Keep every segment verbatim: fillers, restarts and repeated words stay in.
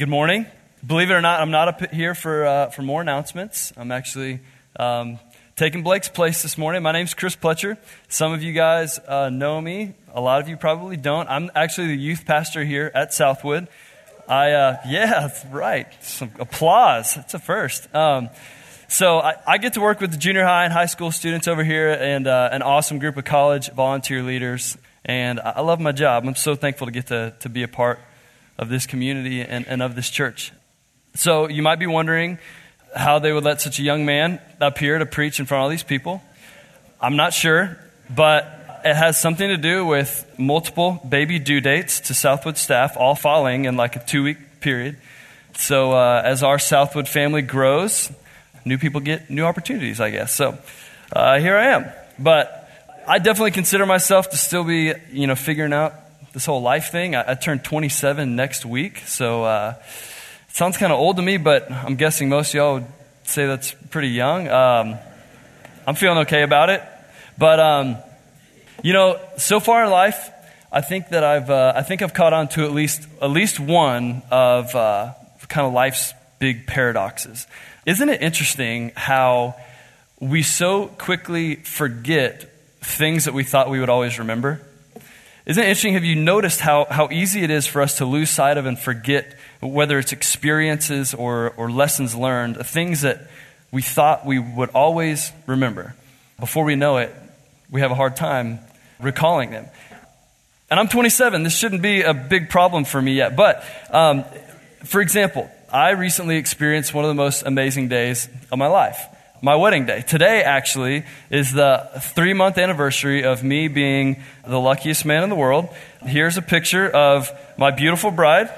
Good morning. Believe it or not, I'm not up here for uh, for more announcements. I'm actually um, taking Blake's place this morning. My name's Chris Pletcher. Some of you guys uh, know me. A lot of you probably don't. I'm actually the youth pastor here at Southwood. I uh, yeah, that's right. Some applause. That's a first. Um, so I, I get to work with the junior high and high school students over here, and uh, an awesome group of college volunteer leaders. And I love my job. I'm so thankful to get to to be a part of this community and, and of this church. So you might be wondering how they would let such a young man up here to preach in front of all these people. I'm not sure, but it has something to do with multiple baby due dates to Southwood staff, all falling in like a two-week period. So uh, as our Southwood family grows, new people get new opportunities, I guess. So uh, here I am. But I definitely consider myself to still be, you know, figuring out this whole life thing. I, I turned twenty-seven next week, so uh, it sounds kind of old to me, but I'm guessing most of y'all would say that's pretty young. Um, I'm feeling okay about it, but um, you know, so far in life, I think that I've uh, I think I've caught on to at least at least one of uh, kind of life's big paradoxes. Isn't it interesting how we so quickly forget things that we thought we would always remember? Isn't it interesting? Have you noticed how, how easy it is for us to lose sight of and forget, whether it's experiences or, or lessons learned, things that we thought we would always remember? Before we know it, we have a hard time recalling them. And I'm twenty-seven. This shouldn't be a big problem for me yet. But, um, for example, I recently experienced one of the most amazing days of my life. My wedding day. Today, actually, is the three-month anniversary of me being the luckiest man in the world. Here's a picture of my beautiful bride,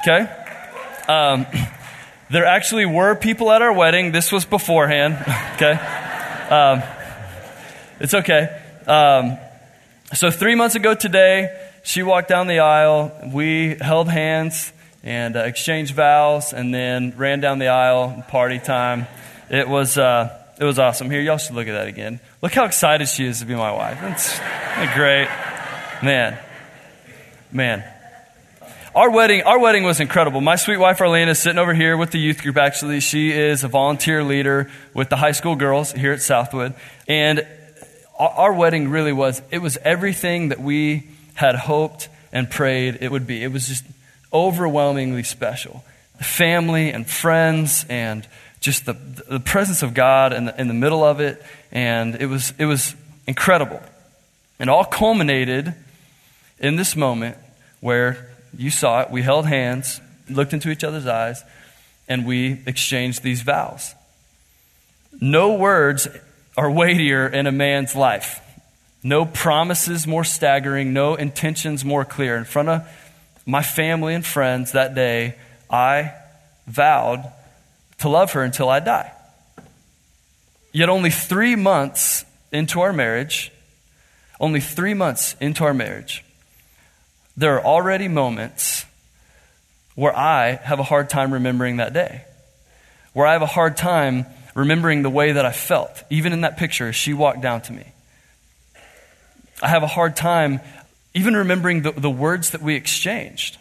okay? Um, there actually were people at our wedding. This was beforehand, okay? Um, it's okay. Um, so three months ago today, she walked down the aisle. We held hands and uh, exchanged vows and then ran down the aisle, party time. It was uh, it was awesome. Here, y'all should look at that again. Look how excited she is to be my wife. That's great. Man. Man. Our wedding our wedding was incredible. My sweet wife, Arlene, is sitting over here with the youth group, actually. She is a volunteer leader with the high school girls here at Southwood. And our, our wedding really was, it was everything that we had hoped and prayed it would be. It was just overwhelmingly special. Family and friends and just the the presence of God in the, in the middle of it, and it was it was incredible. It all culminated in this moment where you saw it. We held hands, looked into each other's eyes, and we exchanged these vows. No words are weightier in a man's life. No promises more staggering, no intentions more clear. In front of my family and friends that day, I vowed to love her until I die. Yet only three months into our marriage, only three months into our marriage, there are already moments where I have a hard time remembering that day, where I have a hard time remembering the way that I felt, even in that picture as she walked down to me. I have a hard time even remembering the, the words that we exchanged.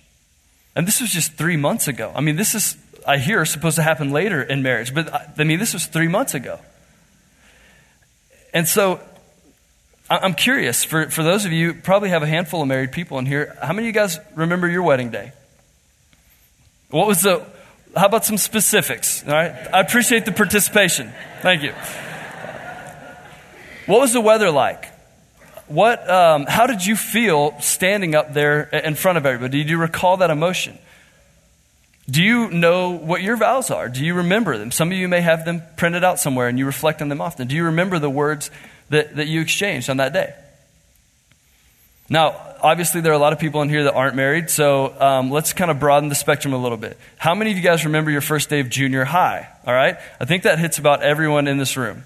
And this was just three months ago. I mean, this is... I hear it's supposed to happen later in marriage, but I mean, this was three months ago. And so I'm curious, for, for those of you, probably have a handful of married people in here. How many of you guys remember your wedding day? What was the, how about some specifics? All right. I appreciate the participation. Thank you. What was the weather like? What, um, how did you feel standing up there in front of everybody? Do you recall that emotion? Do you know what your vows are? Do you remember them? Some of you may have them printed out somewhere and you reflect on them often. Do you remember the words that, that you exchanged on that day? Now, obviously there are a lot of people in here that aren't married, so um, let's kind of broaden the spectrum a little bit. How many of you guys remember your first day of junior high? All right? I think that hits about everyone in this room.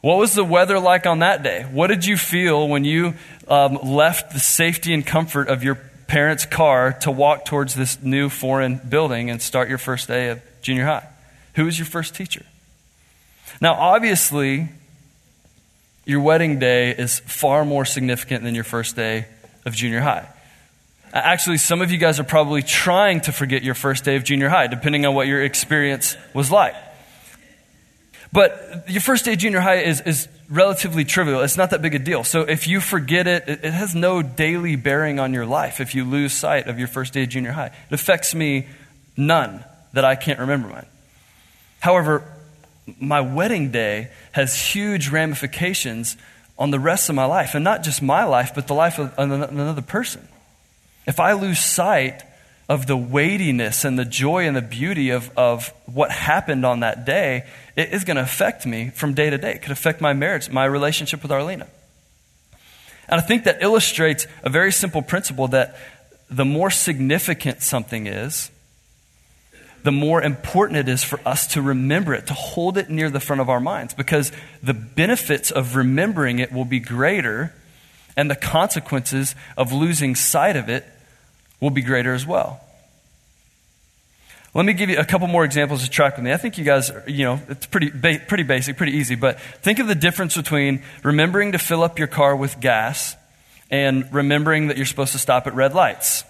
What was the weather like on that day? What did you feel when you um, left the safety and comfort of your parents' car to walk towards this new foreign building and start your first day of junior high? Who was your first teacher? Now, obviously, your wedding day is far more significant than your first day of junior high. Actually, some of you guys are probably trying to forget your first day of junior high, depending on what your experience was like. But your first day of junior high is, is relatively trivial. It's not that big a deal. So if you forget it, it has no daily bearing on your life if you lose sight of your first day of junior high. It affects me none that I can't remember mine. However, my wedding day has huge ramifications on the rest of my life, and not just my life, but the life of another person. If I lose sight of the weightiness and the joy and the beauty of, of what happened on that day, it is going to affect me from day to day. It could affect my marriage, my relationship with Arlena. And I think that illustrates a very simple principle that the more significant something is, the more important it is for us to remember it, to hold it near the front of our minds, because the benefits of remembering it will be greater and the consequences of losing sight of it will be greater as well. Let me give you a couple more examples to track with me. I think you guys, you know, it's pretty ba- pretty basic, pretty easy, but think of the difference between remembering to fill up your car with gas and remembering that you're supposed to stop at red lights.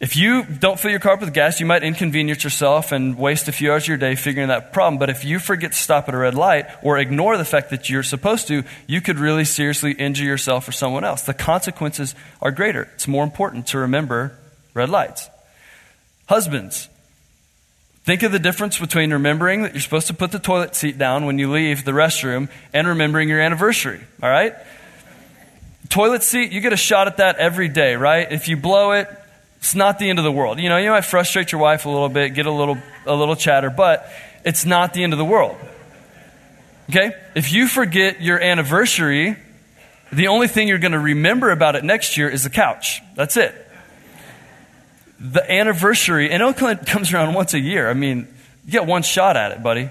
If you don't fill your car up with gas, you might inconvenience yourself and waste a few hours of your day figuring that problem. But if you forget to stop at a red light or ignore the fact that you're supposed to, you could really seriously injure yourself or someone else. The consequences are greater. It's more important to remember red lights. Husbands, think of the difference between remembering that you're supposed to put the toilet seat down when you leave the restroom and remembering your anniversary, all right? Toilet seat, you get a shot at that every day, right? If you blow it, it's not the end of the world. You know, you might frustrate your wife a little bit, get a little a little chatter, but it's not the end of the world. Okay? If you forget your anniversary, the only thing you're going to remember about it next year is the couch. That's it. The anniversary, and it comes around once a year. I mean, you get one shot at it, buddy.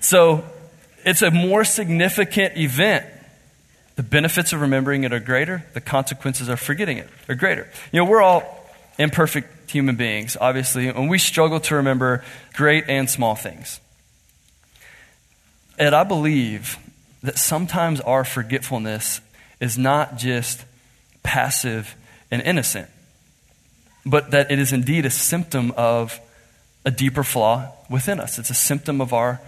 So it's a more significant event. The benefits of remembering it are greater. The consequences of forgetting it are greater. You know, we're all imperfect human beings, obviously, and we struggle to remember great and small things. And I believe that sometimes our forgetfulness is not just passive and innocent, but that it is indeed a symptom of a deeper flaw within us. It's a symptom of our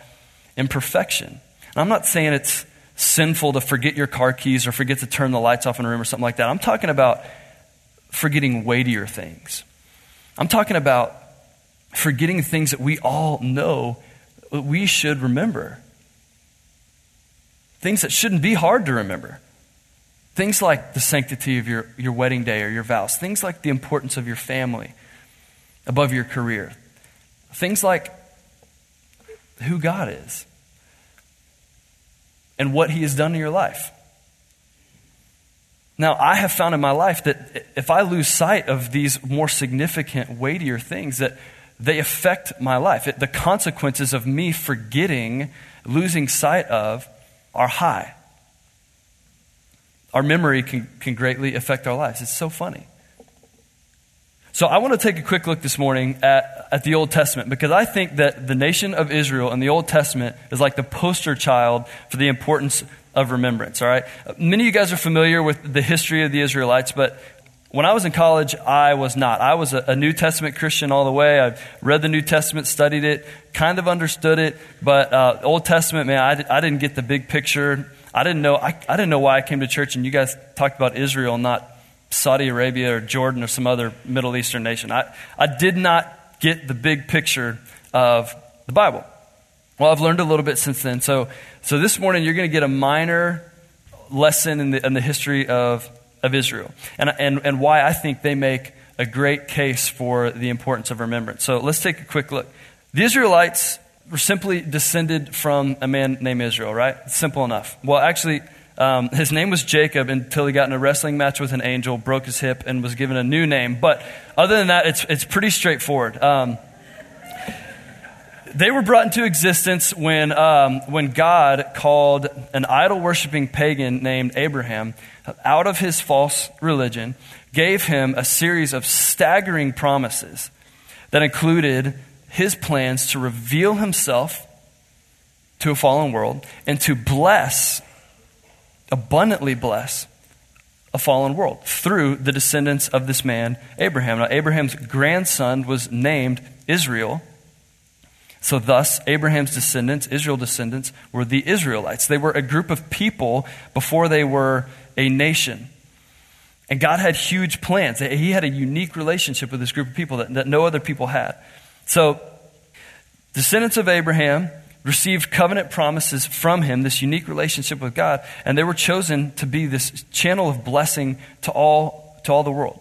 imperfection. And I'm not saying it's sinful to forget your car keys or forget to turn the lights off in a room or something like that. I'm talking about forgetting weightier things. I'm talking about forgetting things that we all know we should remember. Things that shouldn't be hard to remember. Things like the sanctity of your, your wedding day or your vows. Things like the importance of your family above your career. Things like who God is and what he has done in your life. Now, I have found in my life that if I lose sight of these more significant, weightier things, that they affect my life. It, the consequences of me forgetting, losing sight of, are high. Our memory can, can greatly affect our lives. It's so funny. So I want to take a quick look this morning at, at the Old Testament, because I think that the nation of Israel and the Old Testament is like the poster child for the importance of remembrance, all right? Many of you guys are familiar with the history of the Israelites, but when I was in college, I was not. I was a, a New Testament Christian all the way. I've read the New Testament, studied it, kind of understood it, but uh, Old Testament, man, I, I didn't get the big picture. I didn't know I, I didn't know why I came to church, and you guys talked about Israel, not Saudi Arabia or Jordan or some other Middle Eastern nation. I, I did not get the big picture of the Bible. Well, I've learned a little bit since then. So so this morning you're going to get a minor lesson in the in the history of, of Israel and, and and why I think they make a great case for the importance of remembrance. So let's take a quick look. The Israelites were simply descended from a man named Israel, right? Simple enough. Well, actually, Um, his name was Jacob until he got in a wrestling match with an angel, broke his hip, and was given a new name. But other than that, it's it's pretty straightforward. Um, they were brought into existence when um, when God called an idol-worshiping pagan named Abraham out of his false religion, gave him a series of staggering promises that included his plans to reveal himself to a fallen world and to bless abundantly bless a fallen world through the descendants of this man, Abraham. Now, Abraham's grandson was named Israel. So thus, Abraham's descendants, Israel's descendants, were the Israelites. They were a group of people before they were a nation. And God had huge plans. He had a unique relationship with this group of people that, that no other people had. So, descendants of Abraham received covenant promises from him, this unique relationship with God, and they were chosen to be this channel of blessing to all to all the world.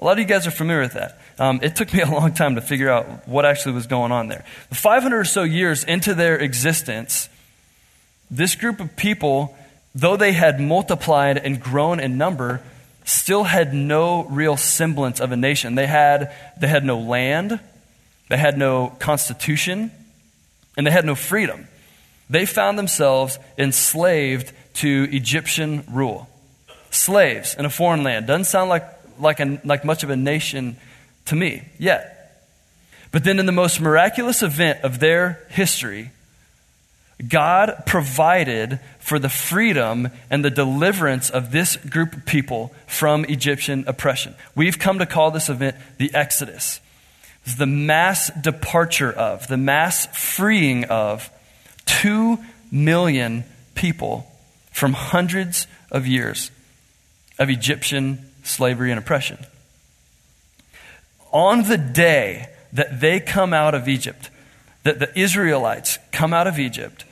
A lot of you guys are familiar with that. Um, it took me a long time to figure out what actually was going on there. The five hundred or so years into their existence, this group of people, though they had multiplied and grown in number, still had no real semblance of a nation. They had they had no land, they had no constitution, and they had no freedom. They found themselves enslaved to Egyptian rule. Slaves in a foreign land. Doesn't sound like like, a, like much of a nation to me yet. But then in the most miraculous event of their history, God provided for the freedom and the deliverance of this group of people from Egyptian oppression. We've come to call this event the Exodus. The mass departure of, the mass freeing of two million people from hundreds of years of Egyptian slavery and oppression. On the day that they come out of Egypt, that the Israelites come out of Egypt,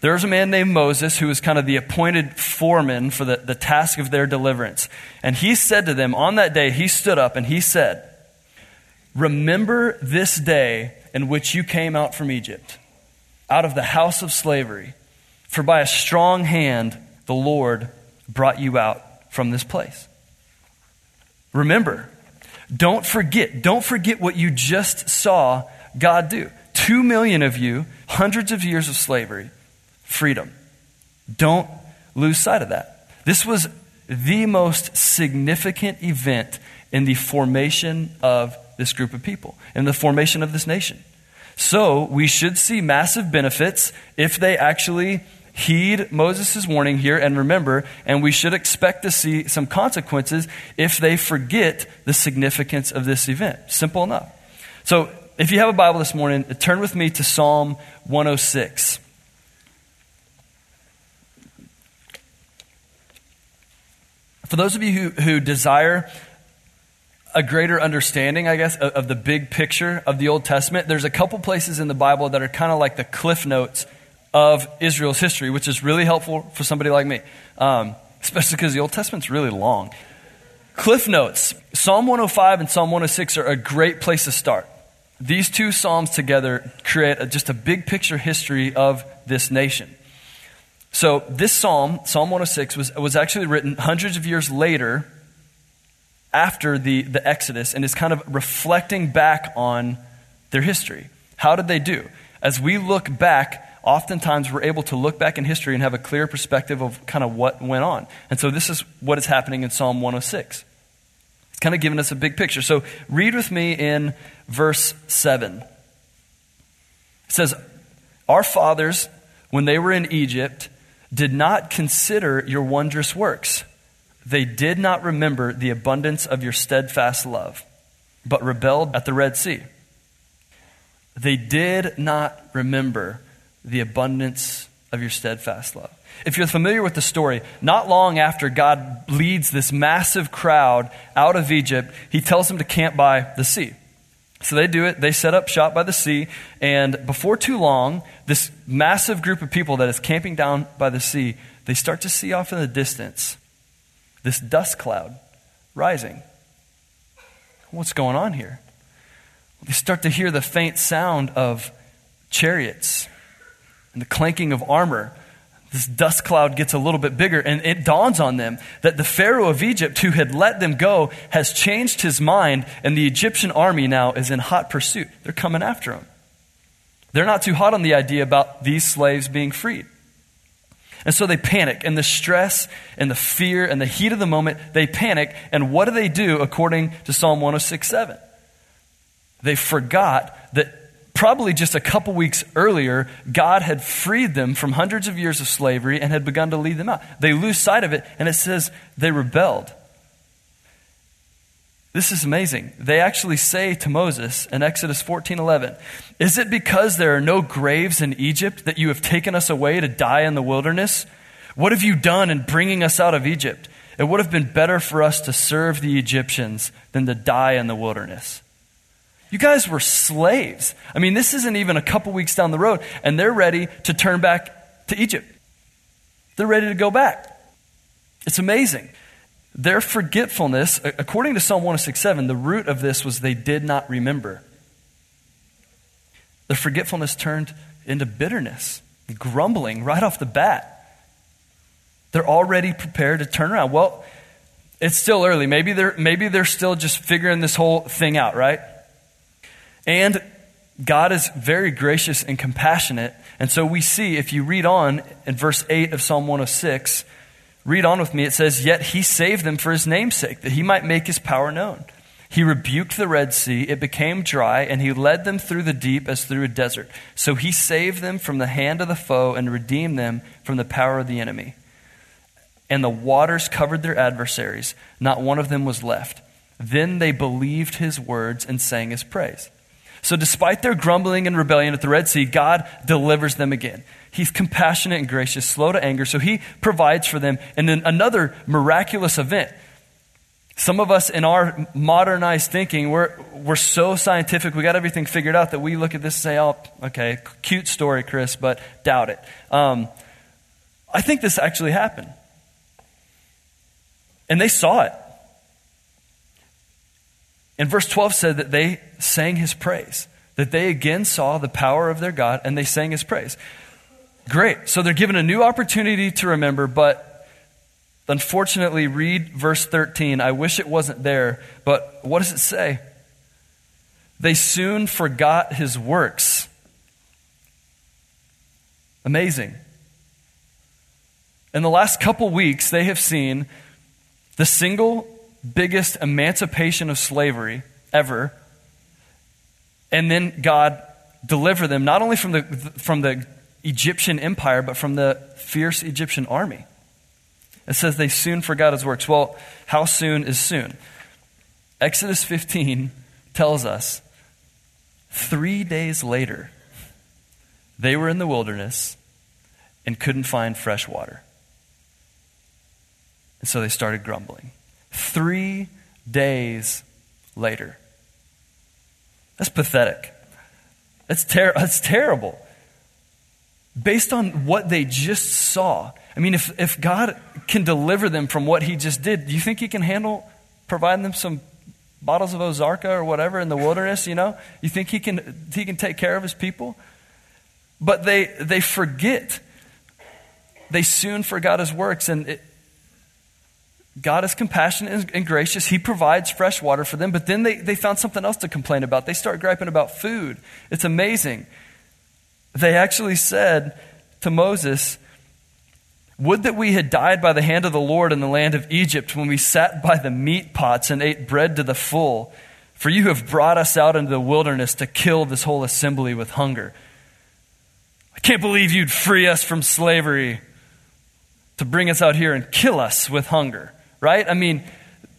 there's a man named Moses who was kind of the appointed foreman for the, the task of their deliverance. And he said to them, on that day, he stood up and he said, "Remember this day in which you came out from Egypt, out of the house of slavery, for by a strong hand the Lord brought you out from this place." Remember, don't forget, don't forget what you just saw God do. Two million of you, hundreds of years of slavery, freedom. Don't lose sight of that. This was the most significant event in the formation of this group of people, and the formation of this nation. So we should see massive benefits if they actually heed Moses' warning here and remember, and we should expect to see some consequences if they forget the significance of this event. Simple enough. So if you have a Bible this morning, turn with me to Psalm one oh six. For those of you who, who desire a greater understanding, I guess, of the big picture of the Old Testament, there's a couple places in the Bible that are kind of like the cliff notes of Israel's history, which is really helpful for somebody like me, um, especially because the Old Testament's really long. Cliff notes, Psalm one oh five and Psalm one oh six are a great place to start. These two Psalms together create a, just a big picture history of this nation. So this Psalm, Psalm one oh six, was, was actually written hundreds of years later after the, the Exodus, and is kind of reflecting back on their history. How did they do? As we look back, oftentimes we're able to look back in history and have a clear perspective of kind of what went on. And so this is what is happening in Psalm one oh six. It's kind of giving us a big picture. So read with me in verse seven. It says, "Our fathers, when they were in Egypt, did not consider your wondrous works. They did not remember the abundance of your steadfast love, but rebelled at the Red Sea. They did not remember the abundance of your steadfast love." If you're familiar with the story, not long after God leads this massive crowd out of Egypt, he tells them to camp by the sea. So they do it. They set up shop by the sea. And before too long, this massive group of people that is camping down by the sea, they start to see off in the distance this dust cloud rising. What's going on here? They start to hear the faint sound of chariots and the clanking of armor. This dust cloud gets a little bit bigger, and it dawns on them that the Pharaoh of Egypt, who had let them go, has changed his mind, and the Egyptian army now is in hot pursuit. They're coming after him. They're not too hot on the idea about these slaves being freed. And so they panic, and the stress and the fear and the heat of the moment, they panic. And what do they do according to Psalm one oh six seven? They forgot that Probably just a couple weeks earlier, God had freed them from hundreds of years of slavery and had begun to lead them out. They lose sight of it, and it says they rebelled. This is amazing. They actually say to Moses in Exodus fourteen eleven, "Is it because there are no graves in Egypt that you have taken us away to die in the wilderness? What have you done in bringing us out of Egypt? It would have been better for us to serve the Egyptians than to die in the wilderness." You guys were slaves. I mean, this isn't even a couple weeks down the road, and they're ready to turn back to Egypt. They're ready to go back. It's amazing. Their forgetfulness, according to Psalm one oh six seven, the root of this was they did not remember. Their forgetfulness turned into bitterness, grumbling right off the bat. They're already prepared to turn around. Well, it's still early. Maybe they're, maybe they're still just figuring this whole thing out, right? And God is very gracious and compassionate. And so we see, if you read on in verse eight of Psalm one oh six, read on with me. It says, "Yet he saved them for his name's sake, that he might make his power known. He rebuked the Red Sea, it became dry, and he led them through the deep as through a desert. So he saved them from the hand of the foe and redeemed them from the power of the enemy. And the waters covered their adversaries. Not one of them was left. Then they believed his words and sang his praise." So despite their grumbling and rebellion at the Red Sea, God delivers them again. He's compassionate and gracious, slow to anger, so he provides for them. And then another miraculous event. Some of us in our modernized thinking, we're we're so scientific, we got everything figured out, that we look at this and say, "Oh, okay, cute story, Chris, but doubt it." Um, I think this actually happened. And they saw it. And verse twelve said that they sang his praise, that they again saw the power of their God, and they sang his praise. Great. So they're given a new opportunity to remember, but unfortunately, read verse thirteen. I wish it wasn't there, but what does it say? They soon forgot his works. Amazing. In the last couple weeks, they have seen the single biggest emancipation of slavery ever, and then God deliver them not only from the from the Egyptian empire, but from the fierce Egyptian army. It says they soon forgot his works. Well, how soon is soon? Exodus fifteen tells us three days later, they were in the wilderness and couldn't find fresh water. And so they started grumbling. Three days later. That's pathetic. That's, ter- that's terrible. Based on what they just saw, I mean, if, if God can deliver them from what he just did, do you think he can handle providing them some bottles of Ozarka or whatever in the wilderness, you know? You think he can he can take care of his people? But they, they forget. They soon forgot his works, and it, God is compassionate and gracious. He provides fresh water for them, but then they, they found something else to complain about. They start griping about food. It's amazing. They actually said to Moses, "Would that we had died by the hand of the Lord in the land of Egypt when we sat by the meat pots and ate bread to the full. For you have brought us out into the wilderness to kill this whole assembly with hunger. I can't believe you'd free us from slavery to bring us out here and kill us with hunger." Right? I mean,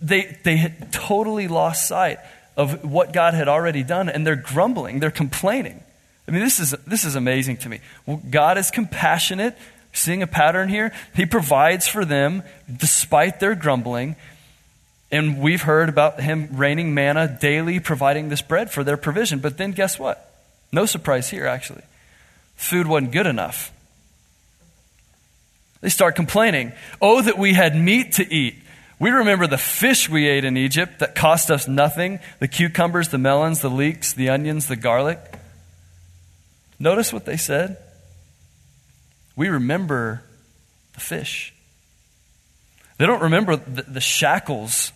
they they had totally lost sight of what God had already done, and they're grumbling, they're complaining. I mean, this is this is amazing to me. Well, God is compassionate, seeing a pattern here. He provides for them despite their grumbling, and we've heard about him raining manna daily, providing this bread for their provision. But then guess what? No surprise here, actually. Food wasn't good enough. They start complaining. "Oh, that we had meat to eat. We remember the fish we ate in Egypt that cost us nothing, the cucumbers, the melons, the leeks, the onions, the garlic." Notice what they said. We remember the fish. They don't remember the, the shackles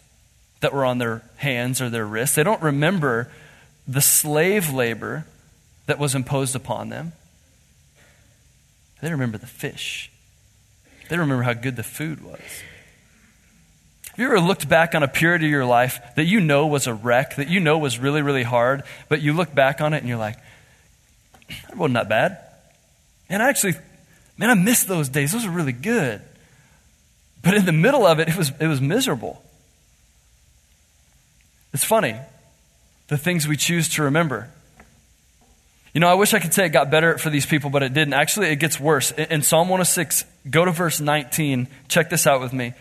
that were on their hands or their wrists. They don't remember the slave labor that was imposed upon them. They remember the fish. They remember how good the food was. Have you ever looked back on a period of your life that you know was a wreck, that you know was really, really hard, but you look back on it and you're like, That wasn't that bad. And I actually, man, I missed those days. Those were really good. But in the middle of it, it was it was miserable. It's funny, the things we choose to remember. You know, I wish I could say it got better for these people, but it didn't. Actually, it gets worse. In Psalm one oh six, go to verse nineteen. Check this out with me.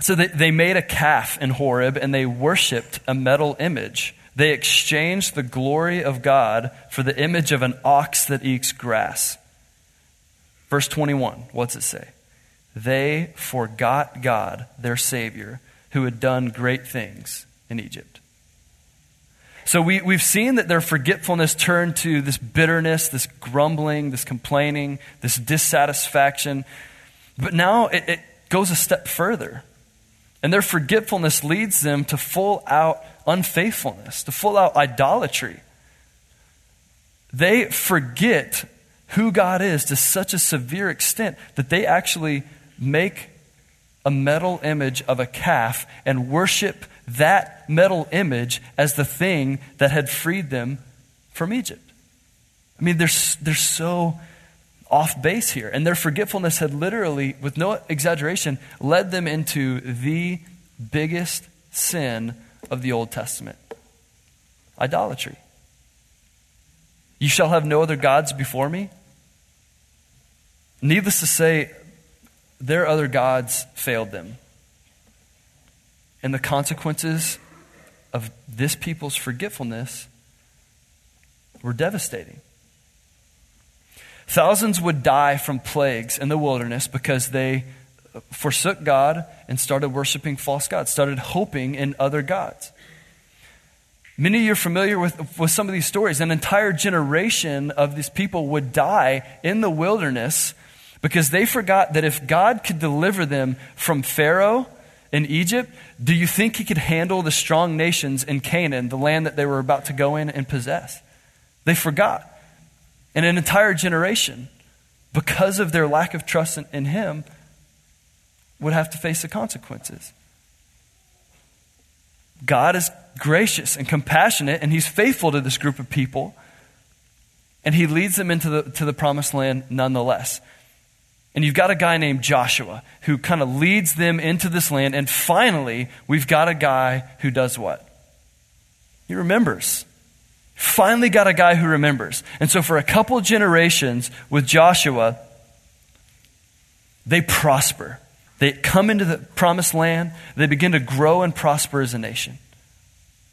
So they, they made a calf in Horeb, and they worshipped a metal image. They exchanged the glory of God for the image of an ox that eats grass. Verse twenty-one, what's it say? They forgot God, their Savior, who had done great things in Egypt. So we, we've seen that their forgetfulness turned to this bitterness, this grumbling, this complaining, this dissatisfaction. But now it, it goes a step further. And their forgetfulness leads them to full-out unfaithfulness, to full-out idolatry. They forget who God is to such a severe extent that they actually make a metal image of a calf and worship that metal image as the thing that had freed them from Egypt. I mean, they're, they're so off base here. And their forgetfulness had literally, with no exaggeration, led them into the biggest sin of the Old Testament. Idolatry. You shall have no other gods before me. Needless to say, their other gods failed them. And the consequences of this people's forgetfulness were devastating. Thousands would die from plagues in the wilderness because they forsook God and started worshiping false gods, started hoping in other gods. Many of you are familiar with, with some of these stories. An entire generation of these people would die in the wilderness because they forgot that if God could deliver them from Pharaoh in Egypt, do you think he could handle the strong nations in Canaan, the land that they were about to go in and possess? They forgot. And an entire generation, because of their lack of trust in, in him, would have to face the consequences. God is gracious and compassionate, and he's faithful to this group of people, and he leads them into the, to the promised land nonetheless. And you've got a guy named Joshua who kind of leads them into this land, and finally, we've got a guy who does what? He remembers. Finally got a guy who remembers. And so for a couple generations with Joshua, they prosper. They come into the promised land. They begin to grow and prosper as a nation.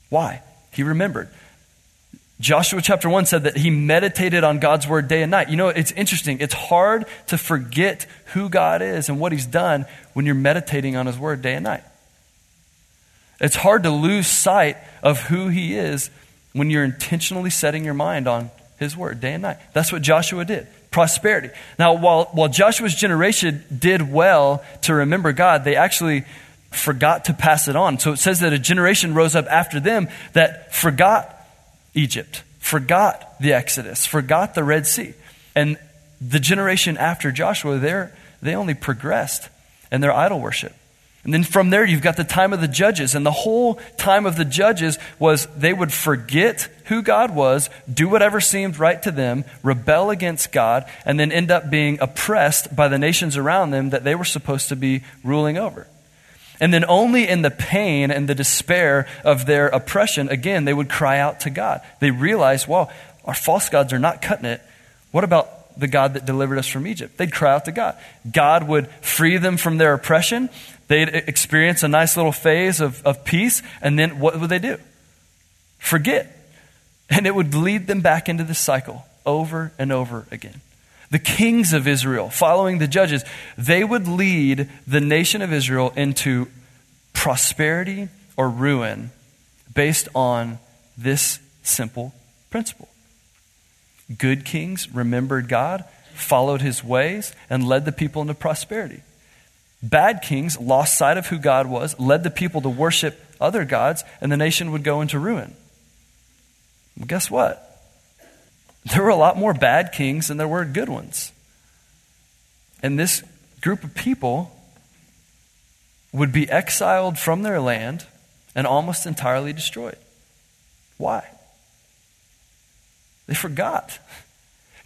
Why? He remembered. Joshua chapter one said that he meditated on God's word day and night. You know, it's interesting. It's hard to forget who God is and what he's done when you're meditating on his word day and night. It's hard to lose sight of who he is when you're intentionally setting your mind on his word day and night. That's what Joshua did. Prosperity. Now, while, while Joshua's generation did well to remember God, they actually forgot to pass it on. So it says that a generation rose up after them that forgot Egypt, forgot the Exodus, forgot the Red Sea. And the generation after Joshua, they're, they only progressed in their idol worship. And then from there, you've got the time of the judges. And the whole time of the judges was they would forget who God was, do whatever seemed right to them, rebel against God, and then end up being oppressed by the nations around them that they were supposed to be ruling over. And then only in the pain and the despair of their oppression, again, they would cry out to God. They realized, wow, our false gods are not cutting it. What about the God that delivered us from Egypt? They'd cry out to God. God would free them from their oppression. They'd experience a nice little phase of, of peace. And then what would they do? Forget. And it would lead them back into this cycle over and over again. The kings of Israel, following the judges, they would lead the nation of Israel into prosperity or ruin based on this simple principle. Good kings remembered God, followed his ways, and led the people into prosperity. Bad kings lost sight of who God was, led the people to worship other gods, and the nation would go into ruin. Well, guess what? There were a lot more bad kings than there were good ones. And this group of people would be exiled from their land and almost entirely destroyed. Why? They forgot.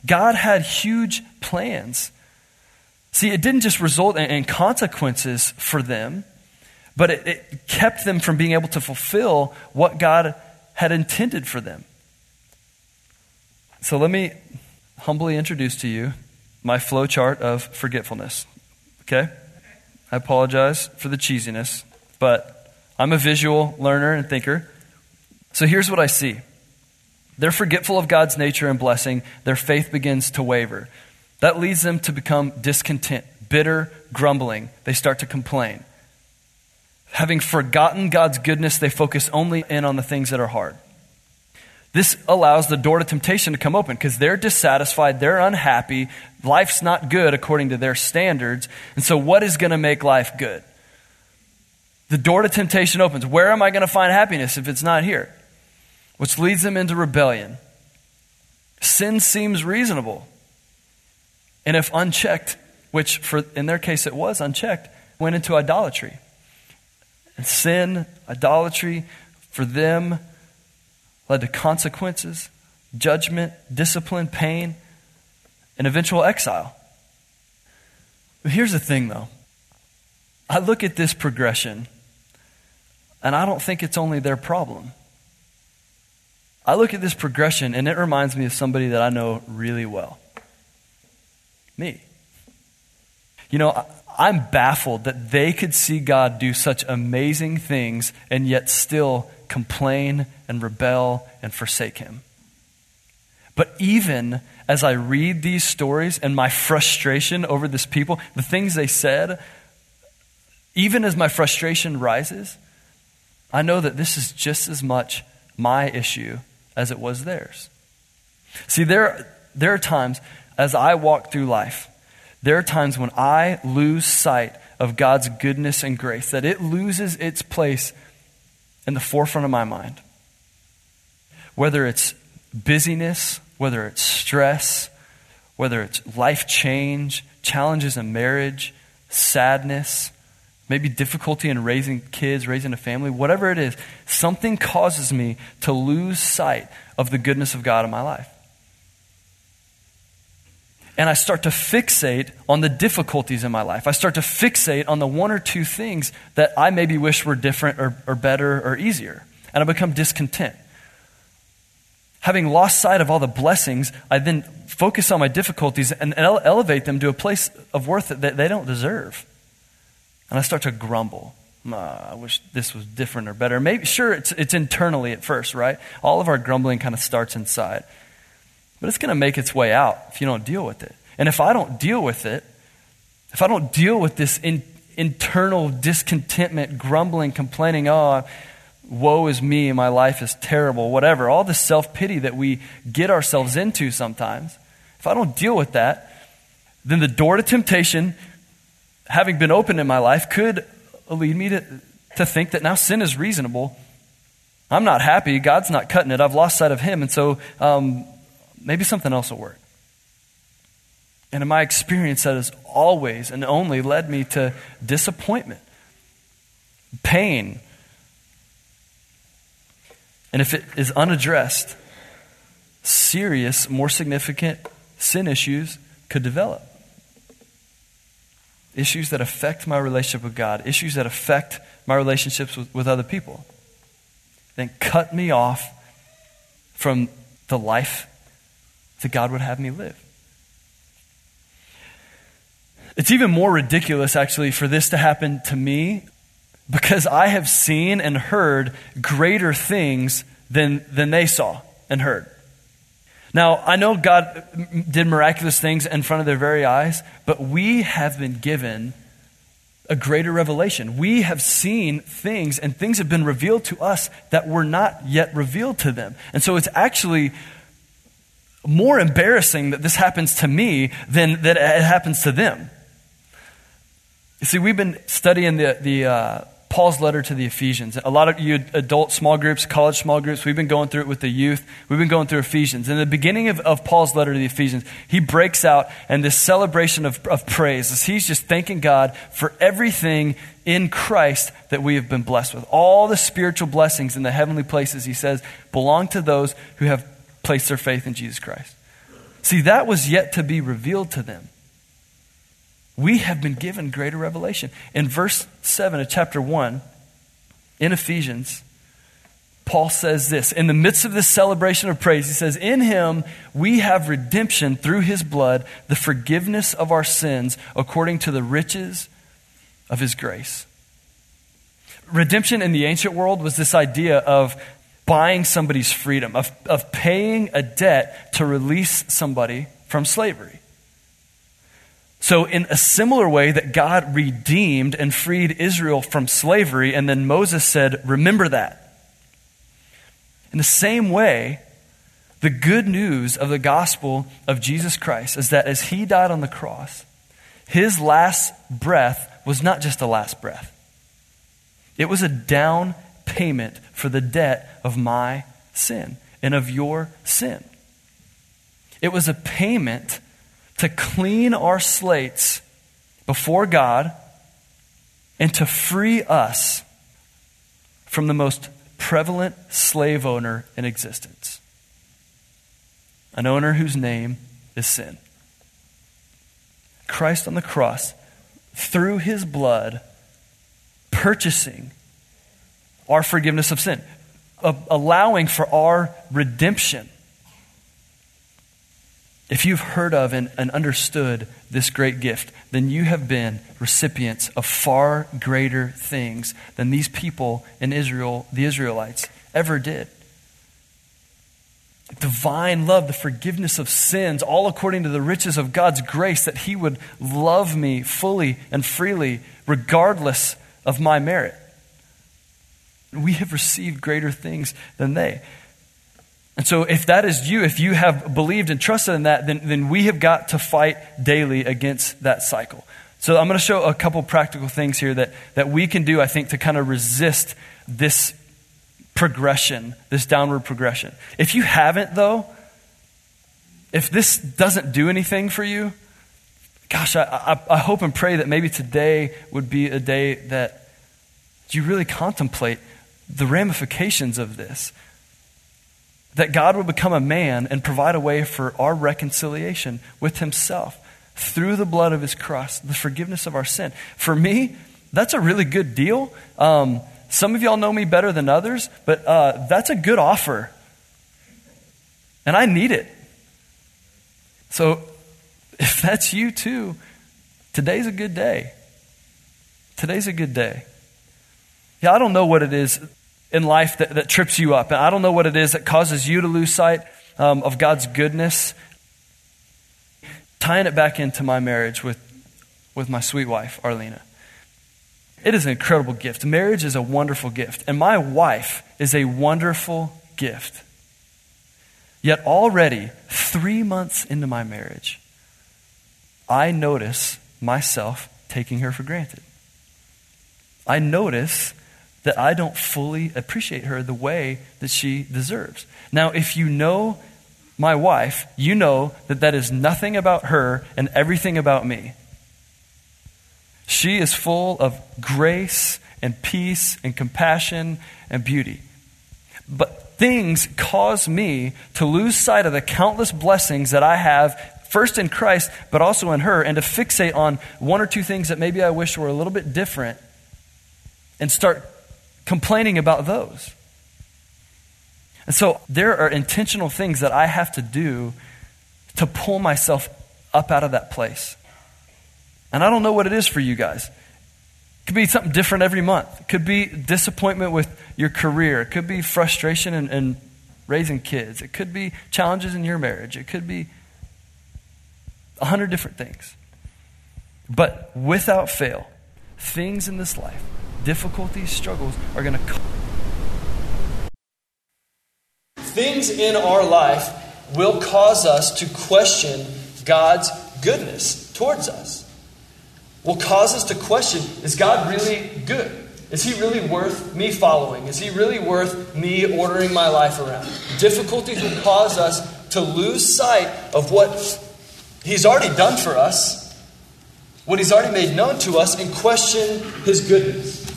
God had huge plans. See, it didn't just result in consequences for them, but it, it kept them from being able to fulfill what God had intended for them. So let me humbly introduce to you my flow chart of forgetfulness, okay? I apologize for the cheesiness, but I'm a visual learner and thinker. So here's what I see. They're forgetful of God's nature and blessing. Their faith begins to waver. That leads them to become discontent, bitter, grumbling. They start to complain. Having forgotten God's goodness, they focus only in on the things that are hard. This allows the door to temptation to come open because they're dissatisfied, they're unhappy, life's not good according to their standards. And so what is going to make life good? The door to temptation opens. Where am I going to find happiness if it's not here? Which leads them into rebellion. Sin seems reasonable. And if unchecked, which for in their case it was unchecked, went into idolatry. And sin, idolatry, for them led to consequences, judgment, discipline, pain, and eventual exile. But here's the thing, though. I look at this progression, and I don't think it's only their problem. I look at this progression, and it reminds me of somebody that I know really well. Me. You know, I'm baffled that they could see God do such amazing things and yet still complain and rebel and forsake him. But even as I read these stories and my frustration over this people, the things they said, even as my frustration rises, I know that this is just as much my issue as it was theirs. See, there, there are times as I walk through life, there are times when I lose sight of God's goodness and grace, that it loses its place in the forefront of my mind. Whether it's busyness, whether it's stress, whether it's life change, challenges in marriage, sadness, maybe difficulty in raising kids, raising a family, whatever it is, something causes me to lose sight of the goodness of God in my life. And I start to fixate on the difficulties in my life. I start to fixate on the one or two things that I maybe wish were different or, or better or easier. And I become discontent. Having lost sight of all the blessings, I then focus on my difficulties and ele- elevate them to a place of worth that they don't deserve. And I start to grumble. Oh, I wish this was different or better. Maybe, sure, it's, it's internally at first, right? All of our grumbling kind of starts inside. But it's going to make its way out if you don't deal with it. And if I don't deal with it, if I don't deal with this in, internal discontentment, grumbling, complaining, oh, woe is me, my life is terrible, whatever, all the self-pity that we get ourselves into sometimes, if I don't deal with that, then the door to temptation, having been opened in my life, could lead me to, to think that now sin is reasonable. I'm not happy. God's not cutting it. I've lost sight of him. And so... Um, Maybe something else will work. And in my experience, that has always and only led me to disappointment, pain. And if it is unaddressed, serious, more significant sin issues could develop. Issues that affect my relationship with God, issues that affect my relationships with, with other people, then cut me off from the life that God would have me live. It's even more ridiculous, actually, for this to happen to me because I have seen and heard greater things than, than they saw and heard. Now, I know God did miraculous things in front of their very eyes, but we have been given a greater revelation. We have seen things, and things have been revealed to us that were not yet revealed to them. And so it's actually more embarrassing that this happens to me than that it happens to them. You see, we've been studying the, the uh, Paul's letter to the Ephesians. A lot of you adult small groups, college small groups, we've been going through it with the youth. We've been going through Ephesians. In the beginning of, of Paul's letter to the Ephesians, he breaks out in this celebration of, of praise as he's just thanking God for everything in Christ that we have been blessed with. All the spiritual blessings in the heavenly places, he says, belong to those who have place their faith in Jesus Christ. See, that was yet to be revealed to them. We have been given greater revelation. In verse seven of chapter one, in Ephesians, Paul says this, in the midst of this celebration of praise, he says, in him we have redemption through his blood, the forgiveness of our sins, according to the riches of his grace. Redemption in the ancient world was this idea of buying somebody's freedom, of, of paying a debt to release somebody from slavery. So in a similar way that God redeemed and freed Israel from slavery, and then Moses said, remember that. In the same way, the good news of the gospel of Jesus Christ is that as he died on the cross, his last breath was not just a last breath. It was a down payment for the debt of my sin and of your sin. It was a payment to clean our slates before God and to free us from the most prevalent slave owner in existence. An owner whose name is sin. Christ on the cross, through his blood, purchasing our forgiveness of sin, of allowing for our redemption. If you've heard of and, and understood this great gift, then you have been recipients of far greater things than these people in Israel, the Israelites, ever did. Divine love, the forgiveness of sins, all according to the riches of God's grace, that he would love me fully and freely, regardless of my merit. We have received greater things than they. And so if that is you, if you have believed and trusted in that, then, then we have got to fight daily against that cycle. So I'm going to show a couple practical things here that, that we can do, I think, to kind of resist this progression, this downward progression. If you haven't, though, if this doesn't do anything for you, gosh, I, I, I hope and pray that maybe today would be a day that you really contemplate the ramifications of this. That God would become a man and provide a way for our reconciliation with himself through the blood of his cross, the forgiveness of our sin. For me, that's a really good deal. Um, some of y'all know me better than others, but uh, that's a good offer. And I need it. So if that's you too, today's a good day. Today's a good day. Yeah, I don't know what it is in life that, that trips you up. And I don't know what it is that causes you to lose sight um, of God's goodness. Tying it back into my marriage with, with my sweet wife, Arlena. It is an incredible gift. Marriage is a wonderful gift. And my wife is a wonderful gift. Yet already, three months into my marriage, I notice myself taking her for granted. I notice that I don't fully appreciate her the way that she deserves. Now, if you know my wife, you know that that is nothing about her and everything about me. She is full of grace and peace and compassion and beauty. But things cause me to lose sight of the countless blessings that I have, first in Christ, but also in her, and to fixate on one or two things that maybe I wish were a little bit different and start complaining about those. And so there are intentional things that I have to do to pull myself up out of that place. And I don't know what it is for you guys. It could be something different every month. It could be disappointment with your career. It could be frustration in, in raising kids. It could be challenges in your marriage. It could be a hundred different things. But without fail, things in this life, difficulties, struggles are going to come. Things in our life will cause us to question God's goodness towards us. Will cause us to question, is God really good? Is he really worth me following? Is he really worth me ordering my life around? Difficulties will cause us to lose sight of what he's already done for us, what he's already made known to us, and question his goodness.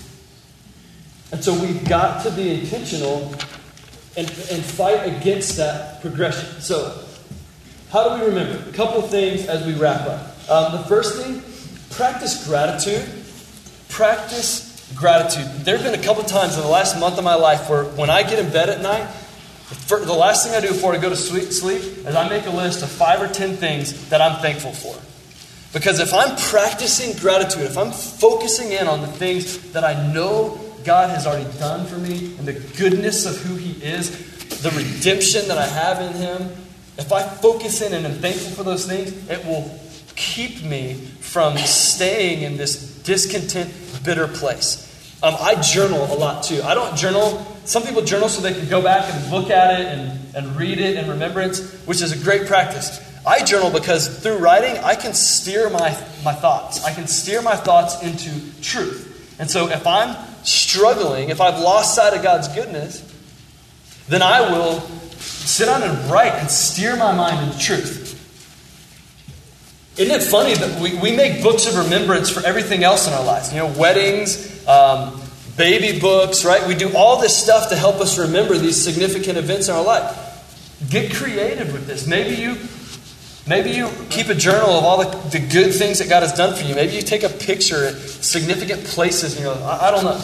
And so we've got to be intentional and, and fight against that progression. So How do we remember? A couple things as we wrap up. Um, the first thing, practice gratitude. Practice gratitude. There have been a couple times in the last month of my life where when I get in bed at night, the last thing I do before I go to sleep is I make a list of five or ten things that I'm thankful for. Because if I'm practicing gratitude, if I'm focusing in on the things that I know God has already done for me and the goodness of who He is, the redemption that I have in Him, if I focus in and am thankful for those things, it will keep me from staying in this discontent, bitter place. Um, I journal a lot too. I don't journal. Some people journal so they can go back and look at it and, and read it in remembrance, which is a great practice. I journal because through writing, I can steer my, my thoughts. I can steer my thoughts into truth. And so if I'm struggling, if I've lost sight of God's goodness, then I will sit down and write and steer my mind into truth. Isn't it funny that we, we make books of remembrance for everything else in our lives? You know, weddings, um, baby books, right? We do all this stuff to help us remember these significant events in our life. Get creative with this. Maybe you... Maybe you keep a journal of all the, the good things that God has done for you. Maybe you take a picture at significant places. You know, I, I don't know.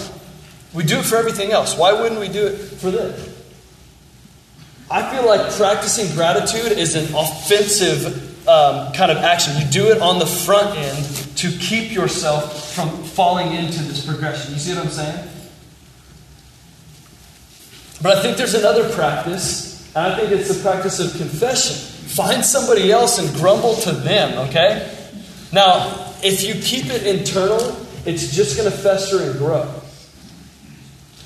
We do it for everything else. Why wouldn't we do it for this? I feel like practicing gratitude is an offensive um, kind of action. You do it on the front end to keep yourself from falling into this progression. You see what I'm saying? But I think there's another practice, and I think it's the practice of confession. Find somebody else and grumble to them, okay? Now, if you keep it internal, it's just going to fester and grow.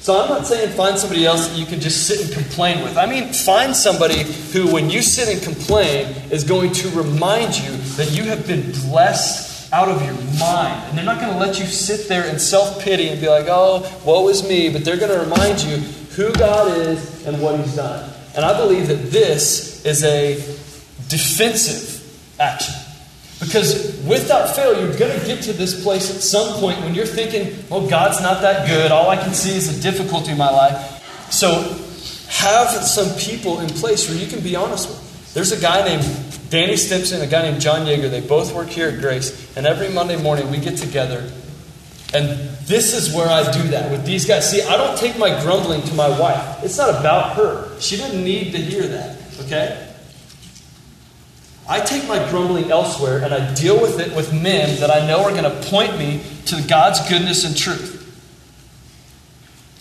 So I'm not saying find somebody else that you can just sit and complain with. I mean, find somebody who, when you sit and complain, is going to remind you that you have been blessed out of your mind. And they're not going to let you sit there in self-pity and be like, oh, woe is me. But they're going to remind you who God is and what He's done. And I believe that this is a defensive action. Because without fail, you're going to get to this place at some point when you're thinking, oh, God's not that good. All I can see is a difficulty in my life. So have some people in place where you can be honest with. There's a guy named Danny Stimson, a guy named John Yeager. They both work here at Grace. And every Monday morning we get together. And this is where I do that with these guys. See, I don't take my grumbling to my wife. It's not about her. She didn't need to hear that, okay? I take my grumbling elsewhere and I deal with it with men that I know are going to point me to God's goodness and truth.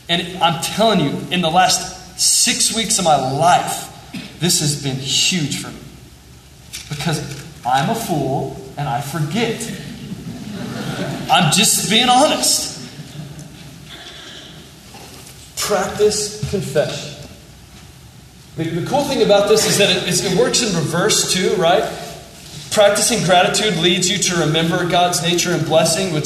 And I'm telling you, in the last six weeks of my life, this has been huge for me. Because I'm a fool and I forget. I'm just being honest. Practice confession. The, the cool thing about this is that it, it works in reverse too, right? Practicing gratitude leads you to remember God's nature and blessing, which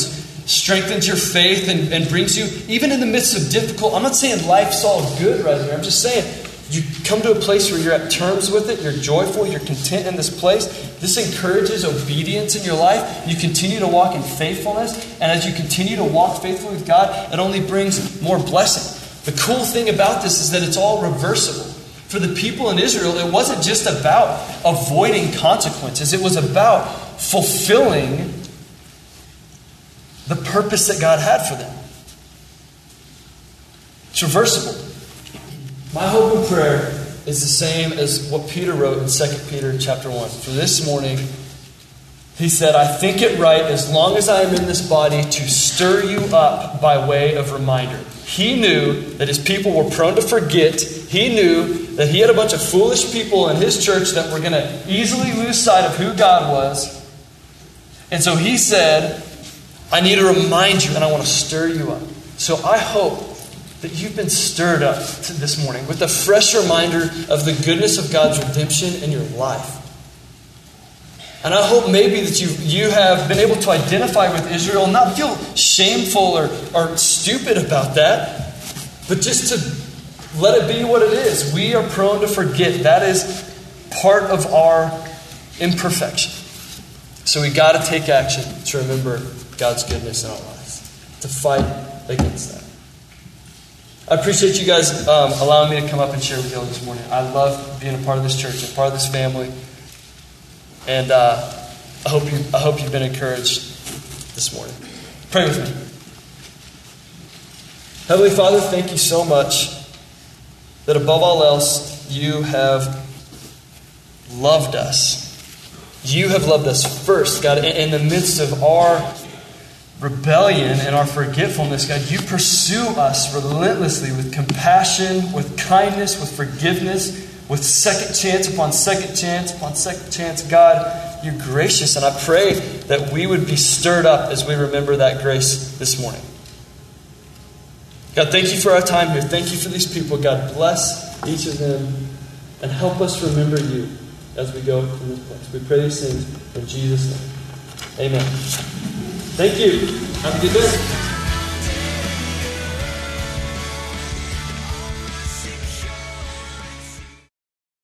strengthens your faith and, and brings you, even in the midst of difficult, I'm not saying life's all good right here. I'm just saying you come to a place where you're at terms with it, you're joyful, you're content in this place. This encourages obedience in your life. You continue to walk in faithfulness, and as you continue to walk faithfully with God, it only brings more blessing. The cool thing about this is that it's all reversible. For the people in Israel, it wasn't just about avoiding consequences. It was about fulfilling the purpose that God had for them. It's reversible. My hope and prayer is the same as what Peter wrote in Second Peter chapter one. For this morning, he said, I think it right, as long as I am in this body, to stir you up by way of reminder. He knew that his people were prone to forget. He knew that he had a bunch of foolish people in his church that were going to easily lose sight of who God was. And so he said, I need to remind you, and I want to stir you up. So I hope that you've been stirred up this morning with a fresh reminder of the goodness of God's redemption in your life. And I hope maybe that you you have been able to identify with Israel, not feel shameful or, or stupid about that, but just to let it be what it is. We are prone to forget. That is part of our imperfection. So we got to take action to remember God's goodness in our lives, to fight against that. I appreciate you guys um, allowing me to come up and share with y'all this morning. I love being a part of this church, a part of this family. And uh, I hope you, I hope you've been encouraged this morning. Pray with me. Heavenly Father, thank you so much that above all else, you have loved us. You have loved us first, God. In the midst of our rebellion and our forgetfulness, God, you pursue us relentlessly with compassion, with kindness, with forgiveness, with second chance upon second chance upon second chance. God, you're gracious, and I pray that we would be stirred up as we remember that grace this morning. God, thank you for our time here. Thank you for these people. God, bless each of them and help us remember you as we go from this place. We pray these things in Jesus' name. Amen. Thank you. Have a good day.